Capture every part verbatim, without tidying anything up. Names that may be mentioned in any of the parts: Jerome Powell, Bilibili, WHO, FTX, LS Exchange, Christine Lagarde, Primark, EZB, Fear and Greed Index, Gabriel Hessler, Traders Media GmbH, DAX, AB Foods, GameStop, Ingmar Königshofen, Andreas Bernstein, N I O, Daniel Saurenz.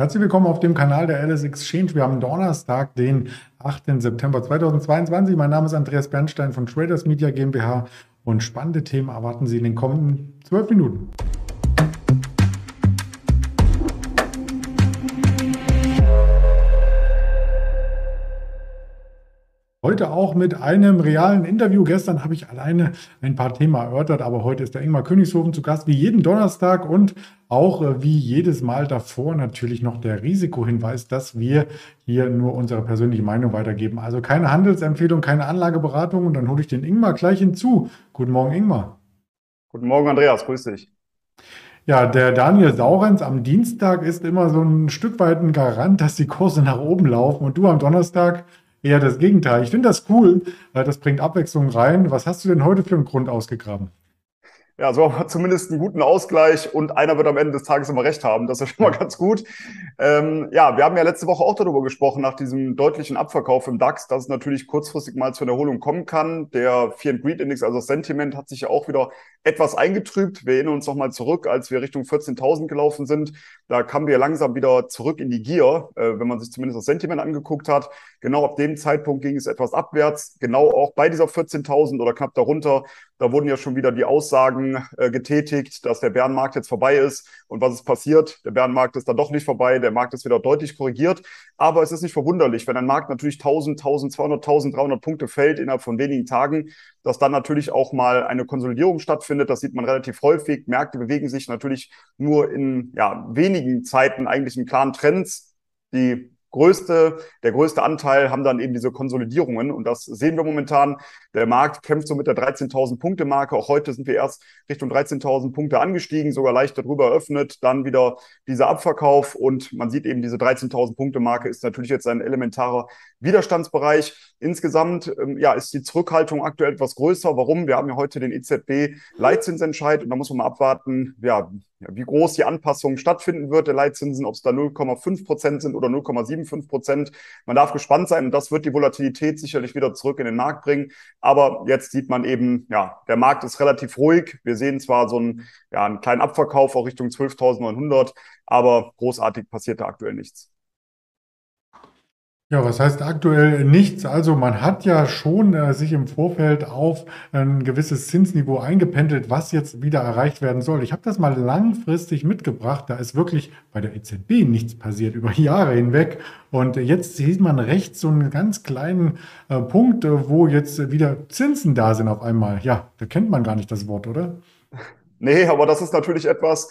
Herzlich willkommen auf dem Kanal der L S Exchange. Wir haben Donnerstag, den achten September zweitausendzweiundzwanzig. Mein Name ist Andreas Bernstein von Traders Media GmbH und spannende Themen erwarten Sie in den kommenden zwölf Minuten. Heute auch mit einem realen Interview. Gestern habe ich alleine ein paar Themen erörtert, aber heute ist der Ingmar Königshofen zu Gast, wie jeden Donnerstag und auch wie jedes Mal davor natürlich noch der Risikohinweis, dass wir hier nur unsere persönliche Meinung weitergeben. Also keine Handelsempfehlung, keine Anlageberatung und dann hole ich den Ingmar gleich hinzu. Guten Morgen, Ingmar. Guten Morgen, Andreas. Grüß dich. Ja, der Daniel Saurenz am Dienstag ist immer so ein Stück weit ein Garant, dass die Kurse nach oben laufen und du am Donnerstag... Ja, das Gegenteil. Ich finde das cool, weil das bringt Abwechslung rein. Was hast du denn heute für einen Grund ausgegraben? Ja, so haben wir zumindest einen guten Ausgleich und einer wird am Ende des Tages immer recht haben. Das ist ja schon mal ganz gut. Ähm, ja, wir haben ja letzte Woche auch darüber gesprochen, nach diesem deutlichen Abverkauf im DAX, dass es natürlich kurzfristig mal zu einer Erholung kommen kann. Der Fear and Greed Index, also das Sentiment, hat sich ja auch wieder etwas eingetrübt. Wir erinnern uns nochmal zurück, als wir Richtung vierzehntausend gelaufen sind. Da kamen wir langsam wieder zurück in die Gier, äh, wenn man sich zumindest das Sentiment angeguckt hat. Genau ab dem Zeitpunkt ging es etwas abwärts. Genau auch bei dieser vierzehntausend oder knapp darunter. Da wurden ja schon wieder die Aussagen äh, getätigt, dass der Bärenmarkt jetzt vorbei ist. Und was ist passiert? Der Bärenmarkt ist dann doch nicht vorbei. Der Markt ist wieder deutlich korrigiert. Aber es ist nicht verwunderlich, wenn ein Markt natürlich tausend, tausendzweihundert, tausenddreihundert Punkte fällt innerhalb von wenigen Tagen, dass dann natürlich auch mal eine Konsolidierung stattfindet. Das sieht man relativ häufig. Märkte bewegen sich natürlich nur in ja, wenigen Zeiten eigentlich in klaren Trends. Die größte, der größte Anteil haben dann eben diese Konsolidierungen und das sehen wir momentan. Der Markt kämpft so mit der dreizehntausend-Punkte-Marke. Auch heute sind wir erst Richtung dreizehntausend Punkte angestiegen, sogar leicht darüber eröffnet. Dann wieder dieser Abverkauf und man sieht eben, diese dreizehntausend-Punkte-Marke ist natürlich jetzt ein elementarer Widerstandsbereich. Insgesamt ähm, ja, ist die Zurückhaltung aktuell etwas größer. Warum? Wir haben ja heute den E Z B-Leitzinsentscheid und da muss man mal abwarten, ja, wie groß die Anpassung stattfinden wird der Leitzinsen, ob es da null Komma fünf Prozent sind oder null Komma sieben fünf Prozent. Man darf gespannt sein und das wird die Volatilität sicherlich wieder zurück in den Markt bringen. Aber jetzt sieht man eben, ja, der Markt ist relativ ruhig. Wir sehen zwar so einen, ja, einen kleinen Abverkauf auch Richtung zwölftausendneunhundert, aber großartig passiert da aktuell nichts. Ja, was heißt aktuell nichts? Also man hat ja schon äh, sich im Vorfeld auf ein gewisses Zinsniveau eingependelt, was jetzt wieder erreicht werden soll. Ich habe das mal langfristig mitgebracht. Da ist wirklich bei der E Z B nichts passiert über Jahre hinweg. Und jetzt sieht man rechts so einen ganz kleinen äh, Punkt, äh, wo jetzt wieder Zinsen da sind auf einmal. Ja, da kennt man gar nicht das Wort, oder? Nee, aber das ist natürlich etwas...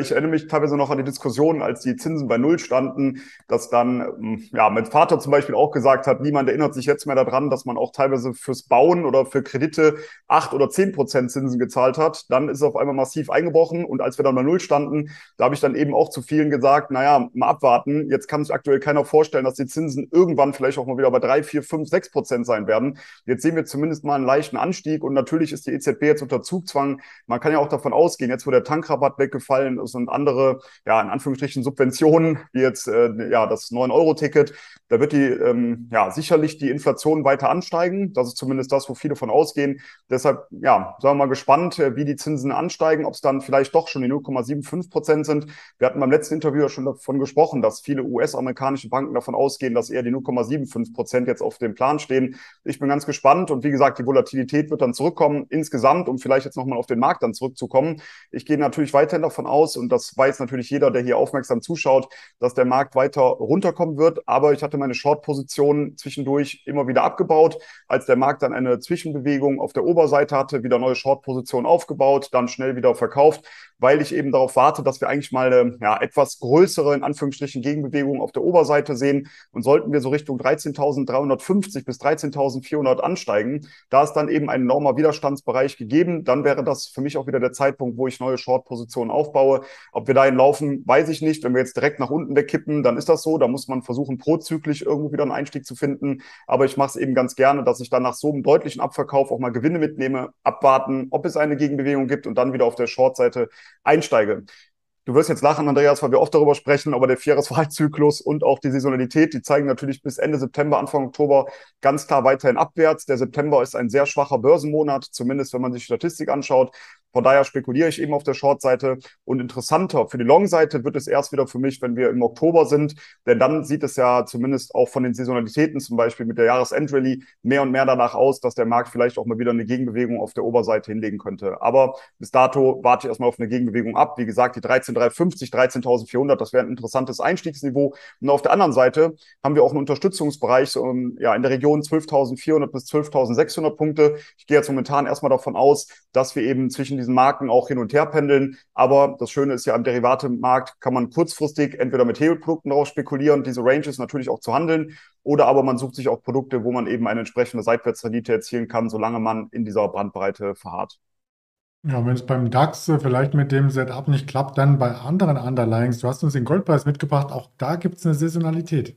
Ich erinnere mich teilweise noch an die Diskussion, als die Zinsen bei Null standen, dass dann, ja, mein Vater zum Beispiel auch gesagt hat, niemand erinnert sich jetzt mehr daran, dass man auch teilweise fürs Bauen oder für Kredite acht oder zehn Prozent Zinsen gezahlt hat. Dann ist es auf einmal massiv eingebrochen und als wir dann bei Null standen, da habe ich dann eben auch zu vielen gesagt, naja, mal abwarten, jetzt kann sich aktuell keiner vorstellen, dass die Zinsen irgendwann vielleicht auch mal wieder bei drei, vier, fünf, sechs Prozent sein werden. Jetzt sehen wir zumindest mal einen leichten Anstieg und natürlich ist die E Z B jetzt unter Zugzwang. Man kann ja auch davon ausgehen, jetzt wo der Tankrabatt weggefallen und andere, ja, in Anführungsstrichen Subventionen, wie jetzt äh, ja, das neun Euro Ticket, da wird die, ähm, ja, sicherlich die Inflation weiter ansteigen. Das ist zumindest das, wo viele von ausgehen. Deshalb, ja, sagen wir mal gespannt, wie die Zinsen ansteigen, ob es dann vielleicht doch schon die null Komma sieben fünf Prozent sind. Wir hatten beim letzten Interview ja schon davon gesprochen, dass viele U S-amerikanische Banken davon ausgehen, dass eher die null Komma sieben fünf Prozent jetzt auf dem Plan stehen. Ich bin ganz gespannt und wie gesagt, die Volatilität wird dann zurückkommen insgesamt, um vielleicht jetzt nochmal auf den Markt dann zurückzukommen. Ich gehe natürlich weiterhin davon aus, Aus. Und das weiß natürlich jeder, der hier aufmerksam zuschaut, dass der Markt weiter runterkommen wird. Aber ich hatte meine Short-Position zwischendurch immer wieder abgebaut. Als der Markt dann eine Zwischenbewegung auf der Oberseite hatte, wieder neue Short-Positionen aufgebaut, dann schnell wieder verkauft, weil ich eben darauf warte, dass wir eigentlich mal eine ja, etwas größere, in Anführungsstrichen, Gegenbewegung auf der Oberseite sehen. Und sollten wir so Richtung dreizehntausend dreihundertfünfzig bis dreizehntausendvierhundert ansteigen, da ist dann eben ein enormer Widerstandsbereich gegeben. Dann wäre das für mich auch wieder der Zeitpunkt, wo ich neue Short-Positionen aufbaue. Ob wir dahin laufen, weiß ich nicht. Wenn wir jetzt direkt nach unten wegkippen, dann ist das so. Da muss man versuchen, prozyklisch irgendwo wieder einen Einstieg zu finden. Aber ich mache es eben ganz gerne, dass ich dann nach so einem deutlichen Abverkauf auch mal Gewinne mitnehme, abwarten, ob es eine Gegenbewegung gibt und dann wieder auf der Short-Seite einsteige. Du wirst jetzt lachen, Andreas, weil wir oft darüber sprechen, aber der Vierjahreswahlzyklus und auch die Saisonalität, die zeigen natürlich bis Ende September, Anfang Oktober ganz klar weiterhin abwärts. Der September ist ein sehr schwacher Börsenmonat, zumindest wenn man sich die Statistik anschaut. Von daher spekuliere ich eben auf der Short-Seite. Und interessanter für die Long-Seite wird es erst wieder für mich, wenn wir im Oktober sind. Denn dann sieht es ja zumindest auch von den Saisonalitäten, zum Beispiel mit der Jahresendrallye, mehr und mehr danach aus, dass der Markt vielleicht auch mal wieder eine Gegenbewegung auf der Oberseite hinlegen könnte. Aber bis dato warte ich erstmal auf eine Gegenbewegung ab. Wie gesagt, die dreizehntausenddreihundertfünfzig, dreizehntausendvierhundert, das wäre ein interessantes Einstiegsniveau. Und auf der anderen Seite haben wir auch einen Unterstützungsbereich so im, ja, in der Region zwölftausendvierhundert bis zwölftausendsechshundert Punkte. Ich gehe jetzt momentan erstmal davon aus, dass wir eben zwischen diesen Marken auch hin und her pendeln. Aber das Schöne ist ja, am Derivatemarkt kann man kurzfristig entweder mit Hebelprodukten drauf spekulieren, diese Ranges natürlich auch zu handeln, oder aber man sucht sich auch Produkte, wo man eben eine entsprechende Seitwärtsrendite erzielen kann, solange man in dieser Bandbreite verharrt. Ja, wenn es beim DAX vielleicht mit dem Setup nicht klappt, dann bei anderen Underlyings. Du hast uns den Goldpreis mitgebracht, auch da gibt es eine Saisonalität.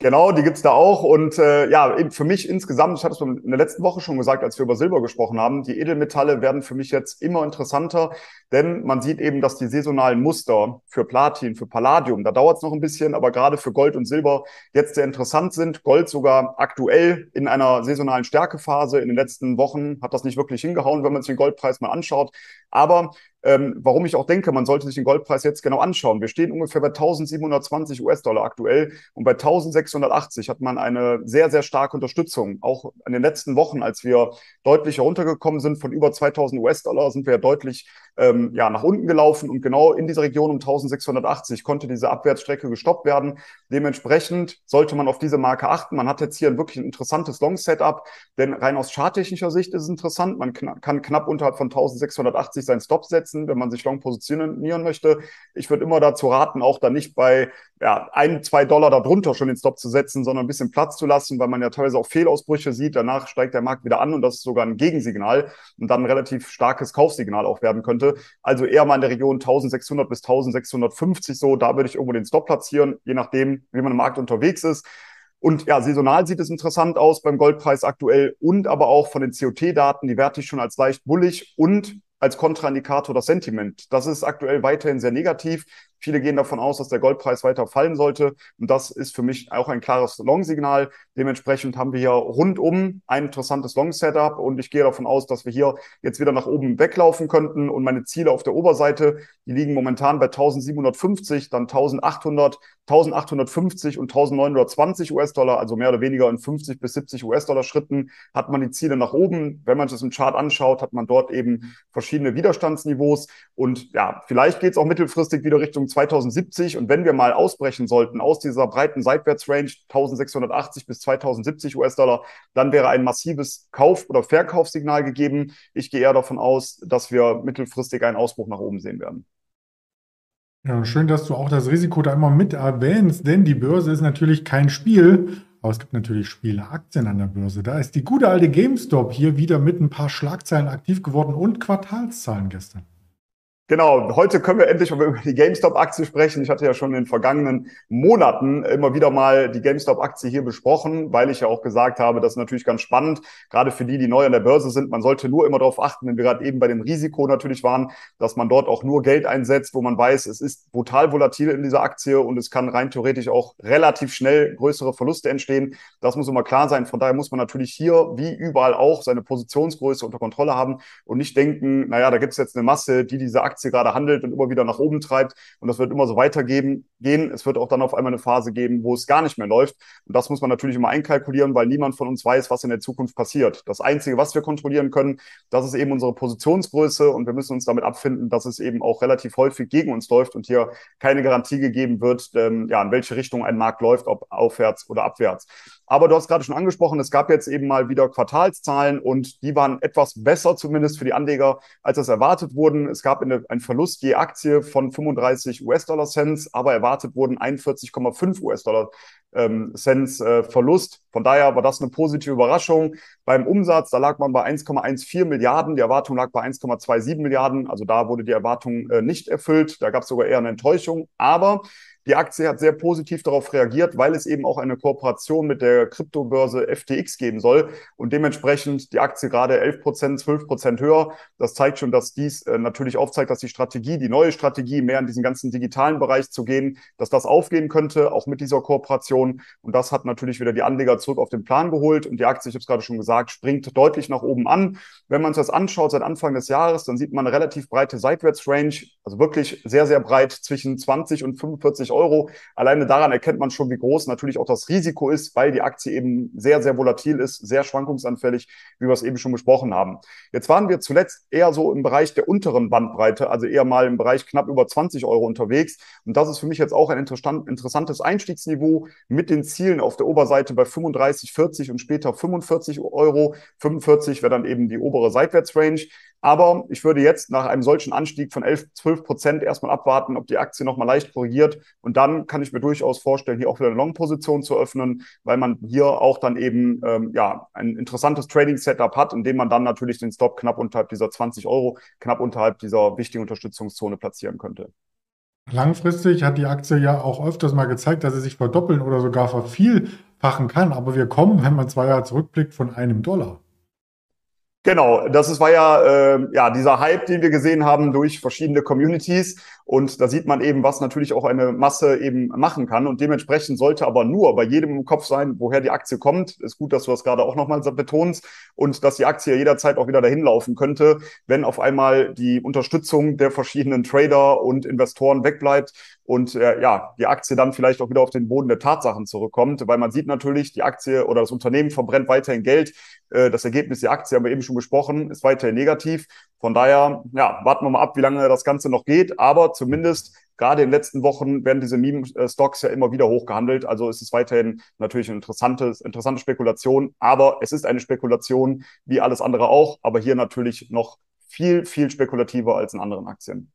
Genau, die gibt's da auch. Und äh, ja, eben für mich insgesamt, ich hatte es in der letzten Woche schon gesagt, als wir über Silber gesprochen haben, die Edelmetalle werden für mich jetzt immer interessanter, denn man sieht eben, dass die saisonalen Muster für Platin, für Palladium, da dauert es noch ein bisschen, aber gerade für Gold und Silber jetzt sehr interessant sind. Gold sogar aktuell in einer saisonalen Stärkephase. In den letzten Wochen hat das nicht wirklich hingehauen, wenn man sich den Goldpreis mal anschaut. Aber Ähm, warum ich auch denke, man sollte sich den Goldpreis jetzt genau anschauen. Wir stehen ungefähr bei eintausendsiebenhundertzwanzig U S-Dollar aktuell und bei eintausendsechshundertachtzig hat man eine sehr, sehr starke Unterstützung. Auch in den letzten Wochen, als wir deutlich heruntergekommen sind, von über zweitausend U S-Dollar sind wir deutlich ähm, ja, nach unten gelaufen und genau in dieser Region um eintausendsechshundertachtzig konnte diese Abwärtsstrecke gestoppt werden. Dementsprechend sollte man auf diese Marke achten. Man hat jetzt hier wirklich ein interessantes Long-Setup, denn rein aus charttechnischer Sicht ist es interessant. Man kn- kann knapp unterhalb von eintausendsechshundertachtzig seinen Stop setzen, wenn man sich long positionieren möchte. Ich würde immer dazu raten, auch dann nicht bei ja, ein, zwei Dollar darunter schon den Stop zu setzen, sondern ein bisschen Platz zu lassen, weil man ja teilweise auch Fehlausbrüche sieht. Danach steigt der Markt wieder an und das ist sogar ein Gegensignal und dann ein relativ starkes Kaufsignal auch werden könnte. Also eher mal in der Region eintausendsechshundert bis eintausendsechshundertfünfzig so. Da würde ich irgendwo den Stop platzieren, je nachdem, wie man im Markt unterwegs ist. Und ja, saisonal sieht es interessant aus beim Goldpreis aktuell und aber auch von den C O T-Daten, die werte ich schon als leicht bullig und als Kontraindikator das Sentiment. Das ist aktuell weiterhin sehr negativ. Viele gehen davon aus, dass der Goldpreis weiter fallen sollte. Und das ist für mich auch ein klares Long-Signal. Dementsprechend haben wir hier rundum ein interessantes Long-Setup. Und ich gehe davon aus, dass wir hier jetzt wieder nach oben weglaufen könnten. Und meine Ziele auf der Oberseite, die liegen momentan bei eintausendsiebenhundertfünfzig, dann eintausendachthundert, eintausendachthundertfünfzig und eintausendneunhundertzwanzig U S-Dollar. Also mehr oder weniger in fünfzig bis siebzig U S-Dollar Schritten hat man die Ziele nach oben. Wenn man sich das im Chart anschaut, hat man dort eben verschiedene Widerstandsniveaus. Und ja, vielleicht geht es auch mittelfristig wieder Richtung zweitausendsiebzig und wenn wir mal ausbrechen sollten aus dieser breiten Seitwärtsrange eintausendsechshundertachtzig bis zweitausendsiebzig U S-Dollar, dann wäre ein massives Kauf- oder Verkaufssignal gegeben. Ich gehe eher davon aus, dass wir mittelfristig einen Ausbruch nach oben sehen werden. Ja, schön, dass du auch das Risiko da immer mit erwähnst, denn die Börse ist natürlich kein Spiel, aber es gibt natürlich Spieleaktien an der Börse. Da ist die gute alte GameStop hier wieder mit ein paar Schlagzeilen aktiv geworden und Quartalszahlen gestern. Genau, heute können wir endlich über die GameStop-Aktie sprechen. Ich hatte ja schon in den vergangenen Monaten immer wieder mal die GameStop-Aktie hier besprochen, weil ich ja auch gesagt habe, das ist natürlich ganz spannend, gerade für die, die neu an der Börse sind. Man sollte nur immer darauf achten, wenn wir gerade eben bei dem Risiko natürlich waren, dass man dort auch nur Geld einsetzt, wo man weiß, es ist brutal volatil in dieser Aktie und es kann rein theoretisch auch relativ schnell größere Verluste entstehen. Das muss immer klar sein. Von daher muss man natürlich hier, wie überall auch, seine Positionsgröße unter Kontrolle haben und nicht denken, naja, da gibt es jetzt eine Masse, die diese Aktie gerade handelt und immer wieder nach oben treibt und das wird immer so weitergehen. Es wird auch dann auf einmal eine Phase geben, wo es gar nicht mehr läuft und das muss man natürlich immer einkalkulieren, weil niemand von uns weiß, was in der Zukunft passiert. Das Einzige, was wir kontrollieren können, das ist eben unsere Positionsgröße und wir müssen uns damit abfinden, dass es eben auch relativ häufig gegen uns läuft und hier keine Garantie gegeben wird, ähm, ja, in welche Richtung ein Markt läuft, ob aufwärts oder abwärts. Aber du hast gerade schon angesprochen, es gab jetzt eben mal wieder Quartalszahlen und die waren etwas besser, zumindest für die Anleger, als das erwartet wurden. Es gab in der ein Verlust je Aktie von fünfunddreißig U S-Dollar Cents, aber erwartet wurden einundvierzig Komma fünf U S-Dollar ähm, Cents äh, Verlust. Von daher war das eine positive Überraschung. Beim Umsatz, da lag man bei eins Komma vierzehn Milliarden, die Erwartung lag bei eins Komma siebenundzwanzig Milliarden, also da wurde die Erwartung äh, nicht erfüllt, da gab es sogar eher eine Enttäuschung, aber die Aktie hat sehr positiv darauf reagiert, weil es eben auch eine Kooperation mit der der Kryptobörse F T X geben soll und dementsprechend die Aktie gerade elf Prozent, zwölf Prozent höher. Das zeigt schon, dass dies äh, natürlich aufzeigt, dass die Strategie, die neue Strategie, mehr in diesen ganzen digitalen Bereich zu gehen, dass das aufgehen könnte, auch mit dieser Kooperation. Und das hat natürlich wieder die Anleger zurück auf den Plan geholt und die Aktie, ich habe es gerade schon gesagt, springt deutlich nach oben an. Wenn man sich das anschaut seit Anfang des Jahres, dann sieht man eine relativ breite Seitwärtsrange, also wirklich sehr, sehr breit zwischen zwanzig und fünfundvierzig Euro. Alleine daran erkennt man schon, wie groß natürlich auch das Risiko ist, weil die Aktie eben sehr, sehr volatil ist, sehr schwankungsanfällig, wie wir es eben schon besprochen haben. Jetzt waren wir zuletzt eher so im Bereich der unteren Bandbreite, also eher mal im Bereich knapp über zwanzig Euro unterwegs. Und das ist für mich jetzt auch ein interessantes Einstiegsniveau mit den Zielen auf der Oberseite bei fünfunddreißig, vierzig und später fünfundvierzig Euro. fünfundvierzig wäre dann eben die obere Seitwärtsrange. Aber ich würde jetzt nach einem solchen Anstieg von elf, zwölf Prozent erstmal abwarten, ob die Aktie nochmal leicht korrigiert. Und dann kann ich mir durchaus vorstellen, hier auch wieder eine Long-Position zu öffnen, weil man hier auch dann eben ähm, ja ein interessantes Trading-Setup hat, indem man dann natürlich den Stop knapp unterhalb dieser zwanzig Euro, knapp unterhalb dieser wichtigen Unterstützungszone platzieren könnte. Langfristig hat die Aktie ja auch öfters mal gezeigt, dass sie sich verdoppeln oder sogar vervielfachen kann. Aber wir kommen, wenn man zwei Jahre zurückblickt, von einem Dollar. Genau, das ist, war ja, äh, ja dieser Hype, den wir gesehen haben durch verschiedene Communities. Und da sieht man eben, was natürlich auch eine Masse eben machen kann. Und dementsprechend sollte aber nur bei jedem im Kopf sein, woher die Aktie kommt. Ist gut, dass du das gerade auch nochmal betonst. Und dass die Aktie jederzeit auch wieder dahin laufen könnte, wenn auf einmal die Unterstützung der verschiedenen Trader und Investoren wegbleibt. Und äh, ja, die Aktie dann vielleicht auch wieder auf den Boden der Tatsachen zurückkommt. Weil man sieht natürlich, die Aktie oder das Unternehmen verbrennt weiterhin Geld. Äh, das Ergebnis der Aktie haben wir eben schon gesprochen, ist weiterhin negativ. Von daher, ja, warten wir mal ab, wie lange das Ganze noch geht. Aber zumindest gerade in den letzten Wochen werden diese Meme-Stocks ja immer wieder hochgehandelt. Also ist es weiterhin natürlich eine interessante, interessante Spekulation. Aber es ist eine Spekulation, wie alles andere auch. Aber hier natürlich noch viel, viel spekulativer als in anderen Aktien.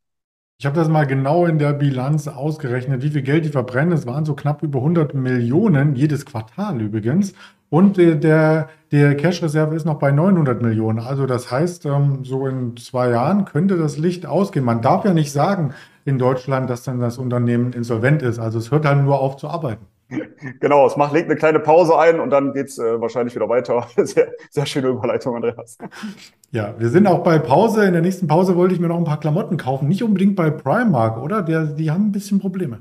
Ich habe das mal genau in der Bilanz ausgerechnet, wie viel Geld die verbrennen. Es waren so knapp über hundert Millionen, jedes Quartal übrigens. Und der, der Cash-Reserve ist noch bei neunhundert Millionen. Also das heißt, so in zwei Jahren könnte das Licht ausgehen. Man darf ja nicht sagen in Deutschland, dass dann das Unternehmen insolvent ist. Also es hört dann nur auf zu arbeiten. Genau, es macht, legt eine kleine Pause ein und dann geht's äh, wahrscheinlich wieder weiter. Sehr, sehr schöne Überleitung, Andreas. Ja, wir sind auch bei Pause. In der nächsten Pause wollte ich mir noch ein paar Klamotten kaufen. Nicht unbedingt bei Primark, oder? Der, die haben ein bisschen Probleme.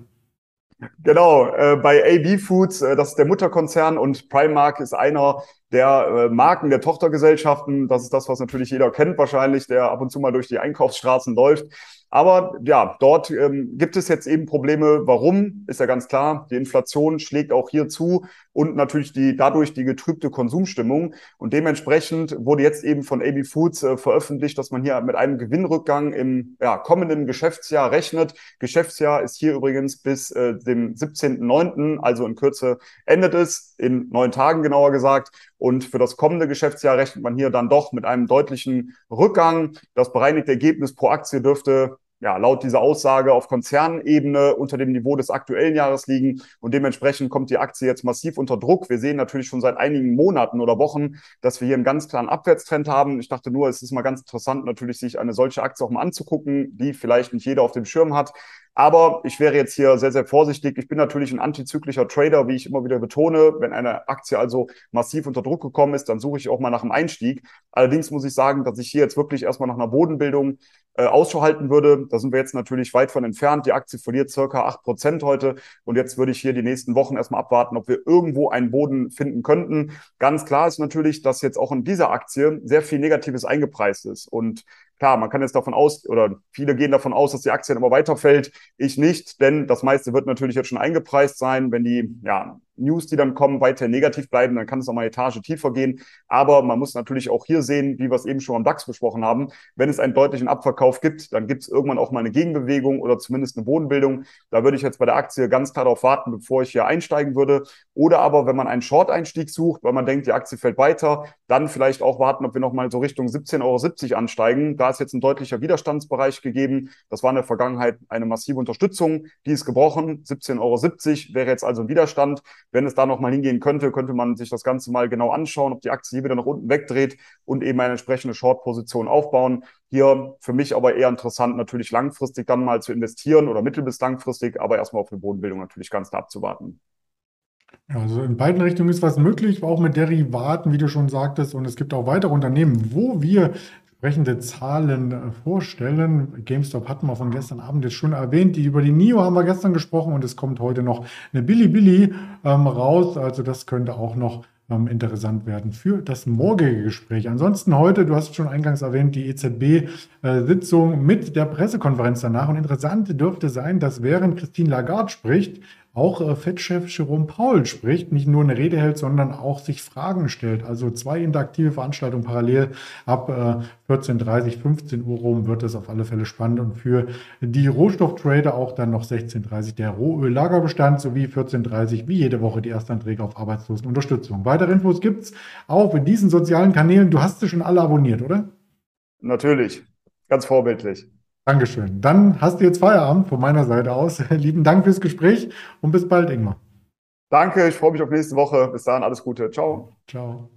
Genau, äh, bei A B Foods, äh, das ist der Mutterkonzern und Primark ist einer der äh, Marken der Tochtergesellschaften. Das ist das, was natürlich jeder kennt wahrscheinlich, der ab und zu mal durch die Einkaufsstraßen läuft. Aber ja, dort ähm, gibt es jetzt eben Probleme. Warum? Ist ja ganz klar. Die Inflation schlägt auch hier zu und natürlich die dadurch die getrübte Konsumstimmung. Und dementsprechend wurde jetzt eben von A B Foods äh, veröffentlicht, dass man hier mit einem Gewinnrückgang im ja, kommenden Geschäftsjahr rechnet. Geschäftsjahr ist hier übrigens bis äh, dem siebzehnten neunten, also in Kürze endet es, in neun Tagen genauer gesagt. Und für das kommende Geschäftsjahr rechnet man hier dann doch mit einem deutlichen Rückgang. Das bereinigte Ergebnis pro Aktie dürfte ja laut dieser Aussage auf Konzernebene unter dem Niveau des aktuellen Jahres liegen. Und dementsprechend kommt die Aktie jetzt massiv unter Druck. Wir sehen natürlich schon seit einigen Monaten oder Wochen, dass wir hier einen ganz klaren Abwärtstrend haben. Ich dachte nur, es ist mal ganz interessant natürlich, sich eine solche Aktie auch mal anzugucken, die vielleicht nicht jeder auf dem Schirm hat. Aber ich wäre jetzt hier sehr, sehr vorsichtig. Ich bin natürlich ein antizyklischer Trader, wie ich immer wieder betone. Wenn eine Aktie also massiv unter Druck gekommen ist, dann suche ich auch mal nach einem Einstieg. Allerdings muss ich sagen, dass ich hier jetzt wirklich erstmal nach einer Bodenbildung äh, Ausschau halten würde. Da sind wir jetzt natürlich weit von entfernt. Die Aktie verliert circa acht Prozent heute. Und jetzt würde ich hier die nächsten Wochen erstmal abwarten, ob wir irgendwo einen Boden finden könnten. Ganz klar ist natürlich, dass jetzt auch in dieser Aktie sehr viel Negatives eingepreist ist. Und klar, man kann jetzt davon aus, oder viele gehen davon aus, dass die Aktie immer weiterfällt. Ich nicht, denn das meiste wird natürlich jetzt schon eingepreist sein. Wenn die ja, News, die dann kommen, weiter negativ bleiben, dann kann es nochmal eine Etage tiefer gehen. Aber man muss natürlich auch hier sehen, wie wir es eben schon am DAX besprochen haben, wenn es einen deutlichen Abverkauf gibt, dann gibt es irgendwann auch mal eine Gegenbewegung oder zumindest eine Bodenbildung. Da würde ich jetzt bei der Aktie ganz klar darauf warten, bevor ich hier einsteigen würde. Oder aber, wenn man einen Short-Einstieg sucht, weil man denkt, die Aktie fällt weiter, dann vielleicht auch warten, ob wir nochmal so Richtung siebzehn Euro siebzig ansteigen. Da ist jetzt ein deutlicher Widerstandsbereich gegeben. Das war in der Vergangenheit eine massive Unterstützung. Die ist gebrochen. siebzehn Euro siebzig wäre jetzt also ein Widerstand. Wenn es da nochmal hingehen könnte, könnte man sich das Ganze mal genau anschauen, ob die Aktie hier wieder nach unten wegdreht und eben eine entsprechende Short-Position aufbauen. Hier für mich aber eher interessant, natürlich langfristig dann mal zu investieren oder mittel- bis langfristig, aber erstmal auf eine Bodenbildung natürlich ganz klar abzuwarten. Also in beiden Richtungen ist was möglich, auch mit Derivaten, wie du schon sagtest. Und es gibt auch weitere Unternehmen, wo wir entsprechende Zahlen vorstellen. GameStop hatten wir von gestern Abend jetzt schon erwähnt. Die, über die N I O haben wir gestern gesprochen und es kommt heute noch eine Bilibili ähm, raus. Also das könnte auch noch ähm, interessant werden für das morgige Gespräch. Ansonsten heute, du hast schon eingangs erwähnt, die E Z B-Sitzung mit der Pressekonferenz danach. Und interessant dürfte sein, dass während Christine Lagarde spricht, auch Fed-Chef Jerome Powell spricht, nicht nur eine Rede hält, sondern auch sich Fragen stellt. Also zwei interaktive Veranstaltungen parallel ab vierzehn Uhr dreißig, fünfzehn Uhr rum wird es auf alle Fälle spannend. Und für die Rohstofftrader auch dann noch sechzehn Uhr dreißig der Rohöl-Lagerbestand sowie vierzehn Uhr dreißig wie jede Woche die Erstanträge auf Arbeitslosenunterstützung. Weitere Infos gibt es auch in diesen sozialen Kanälen. Du hast sie schon alle abonniert, oder? Natürlich, ganz vorbildlich. Dankeschön. Dann hast du jetzt Feierabend von meiner Seite aus. Lieben Dank fürs Gespräch und bis bald, Ingmar. Danke, ich freue mich auf nächste Woche. Bis dahin, alles Gute. Ciao. Ciao.